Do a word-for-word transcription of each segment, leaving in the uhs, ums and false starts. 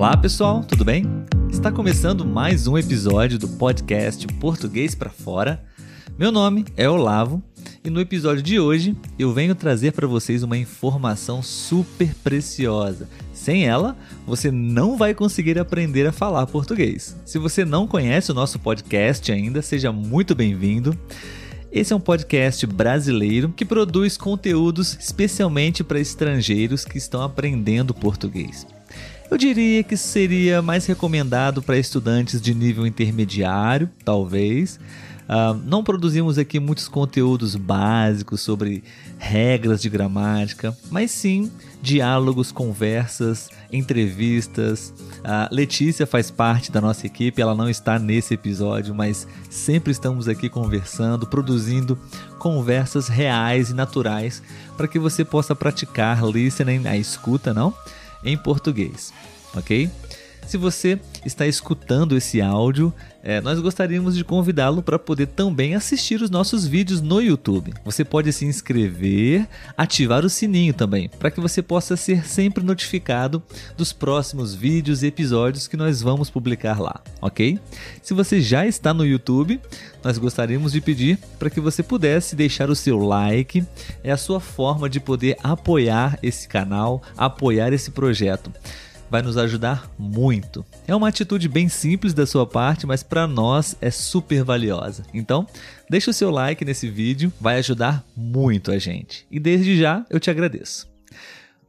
Olá pessoal, tudo bem? Está começando mais um episódio do podcast Português para Fora. Meu nome é Olavo e no episódio de hoje eu venho trazer para vocês uma informação super preciosa. Sem ela, você não vai conseguir aprender a falar português. Se você não conhece o nosso podcast ainda, seja muito bem-vindo. Esse é um podcast brasileiro que produz conteúdos especialmente para estrangeiros que estão aprendendo português. Eu diria que seria mais recomendado para estudantes de nível intermediário, talvez. Uh, não produzimos aqui muitos conteúdos básicos sobre regras de gramática, mas sim diálogos, conversas, entrevistas. A Letícia faz parte da nossa equipe, ela não está nesse episódio, mas sempre estamos aqui conversando, produzindo conversas reais e naturais para que você possa praticar listening, a escuta, não? Em português, ok? Se você está escutando esse áudio, é, nós gostaríamos de convidá-lo para poder também assistir os nossos vídeos no YouTube. Você pode se inscrever, ativar o sininho também, para que você possa ser sempre notificado dos próximos vídeos e episódios que nós vamos publicar lá, ok? Se você já está no YouTube, nós gostaríamos de pedir para que você pudesse deixar o seu like. É a sua forma de poder apoiar esse canal, apoiar esse projeto. Vai nos ajudar muito. É uma atitude bem simples da sua parte, mas para nós é super valiosa. Então, deixa o seu like nesse vídeo, vai ajudar muito a gente. E desde já eu te agradeço.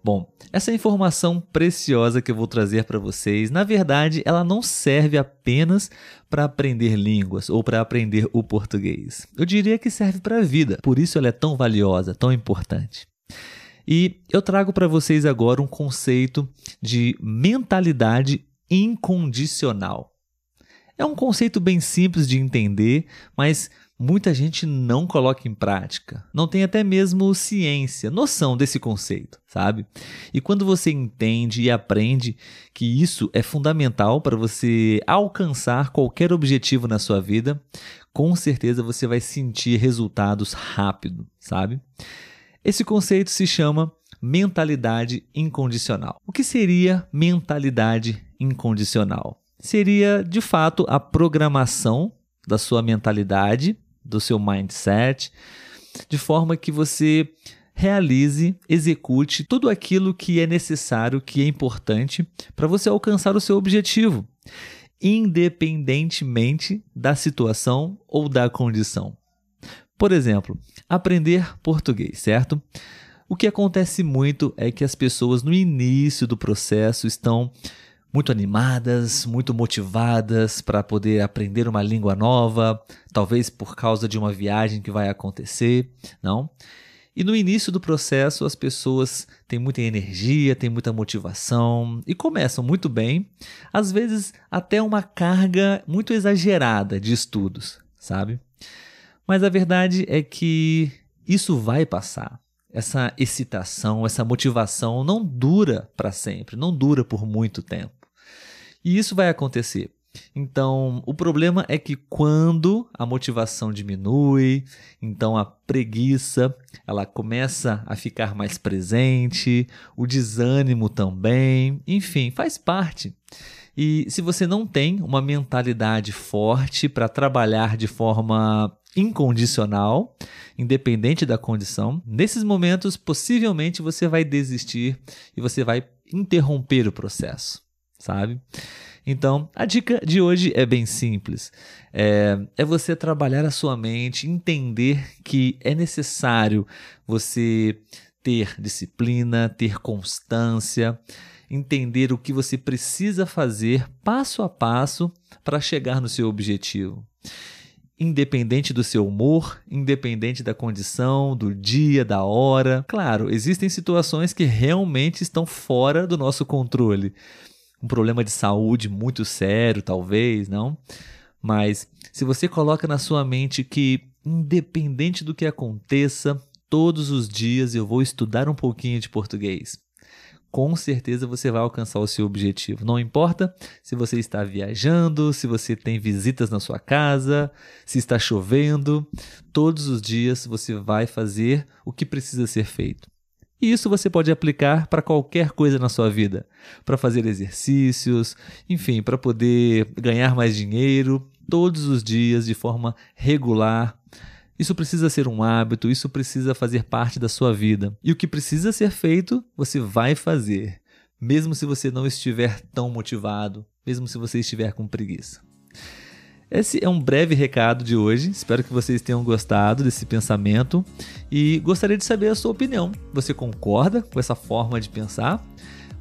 Bom, essa informação preciosa que eu vou trazer para vocês, na verdade, ela não serve apenas para aprender línguas ou para aprender o português. Eu diria que serve para a vida, por isso ela é tão valiosa, tão importante. E eu trago para vocês agora um conceito de mentalidade incondicional. É um conceito bem simples de entender, mas muita gente não coloca em prática. Não tem até mesmo ciência, noção desse conceito, sabe? E quando você entende e aprende que isso é fundamental para você alcançar qualquer objetivo na sua vida, com certeza você vai sentir resultados rápido, sabe? Esse conceito se chama mentalidade incondicional. O que seria mentalidade incondicional? Seria, de fato, a programação da sua mentalidade, do seu mindset, de forma que você realize, execute tudo aquilo que é necessário, que é importante para você alcançar o seu objetivo, independentemente da situação ou da condição. Por exemplo, aprender português, certo? O que acontece muito é que as pessoas no início do processo estão muito animadas, muito motivadas para poder aprender uma língua nova, talvez por causa de uma viagem que vai acontecer, não? E no início do processo as pessoas têm muita energia, têm muita motivação e começam muito bem, às vezes até uma carga muito exagerada de estudos, sabe? Mas a verdade é que isso vai passar. Essa excitação, essa motivação não dura para sempre, não dura por muito tempo. E isso vai acontecer. Então, o problema é que quando a motivação diminui, então a preguiça, ela começa a ficar mais presente, o desânimo também, enfim, faz parte. E se você não tem uma mentalidade forte para trabalhar de forma incondicional, independente da condição, nesses momentos possivelmente você vai desistir e você vai interromper o processo, sabe? Então, a dica de hoje é bem simples. É, é você trabalhar a sua mente, entender que é necessário você ter disciplina, ter constância, entender o que você precisa fazer passo a passo para chegar no seu objetivo. Independente do seu humor, independente da condição, do dia, da hora. Claro, existem situações que realmente estão fora do nosso controle. Um problema de saúde muito sério, talvez, não? Mas se você coloca na sua mente que, independente do que aconteça, todos os dias eu vou estudar um pouquinho de português, com certeza você vai alcançar o seu objetivo. Não importa se você está viajando, se você tem visitas na sua casa, se está chovendo, todos os dias você vai fazer o que precisa ser feito. E isso você pode aplicar para qualquer coisa na sua vida, para fazer exercícios, enfim, para poder ganhar mais dinheiro todos os dias de forma regular. Isso precisa ser um hábito, isso precisa fazer parte da sua vida. E o que precisa ser feito, você vai fazer, mesmo se você não estiver tão motivado, mesmo se você estiver com preguiça. Esse é um breve recado de hoje, espero que vocês tenham gostado desse pensamento e gostaria de saber a sua opinião. Você concorda com essa forma de pensar?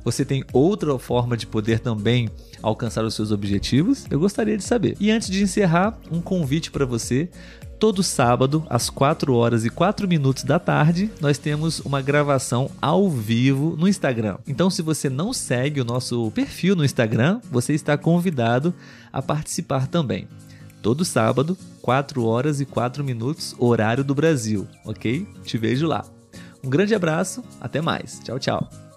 Você tem outra forma de poder também alcançar os seus objetivos? Eu gostaria de saber. E antes de encerrar, um convite para você. Todo sábado, às quatro horas e quatro minutos da tarde, nós temos uma gravação ao vivo no Instagram. Então, se você não segue o nosso perfil no Instagram, você está convidado a participar também. Todo sábado, quatro horas e quatro minutos, horário do Brasil, ok? Te vejo lá. Um grande abraço, até mais. Tchau, tchau.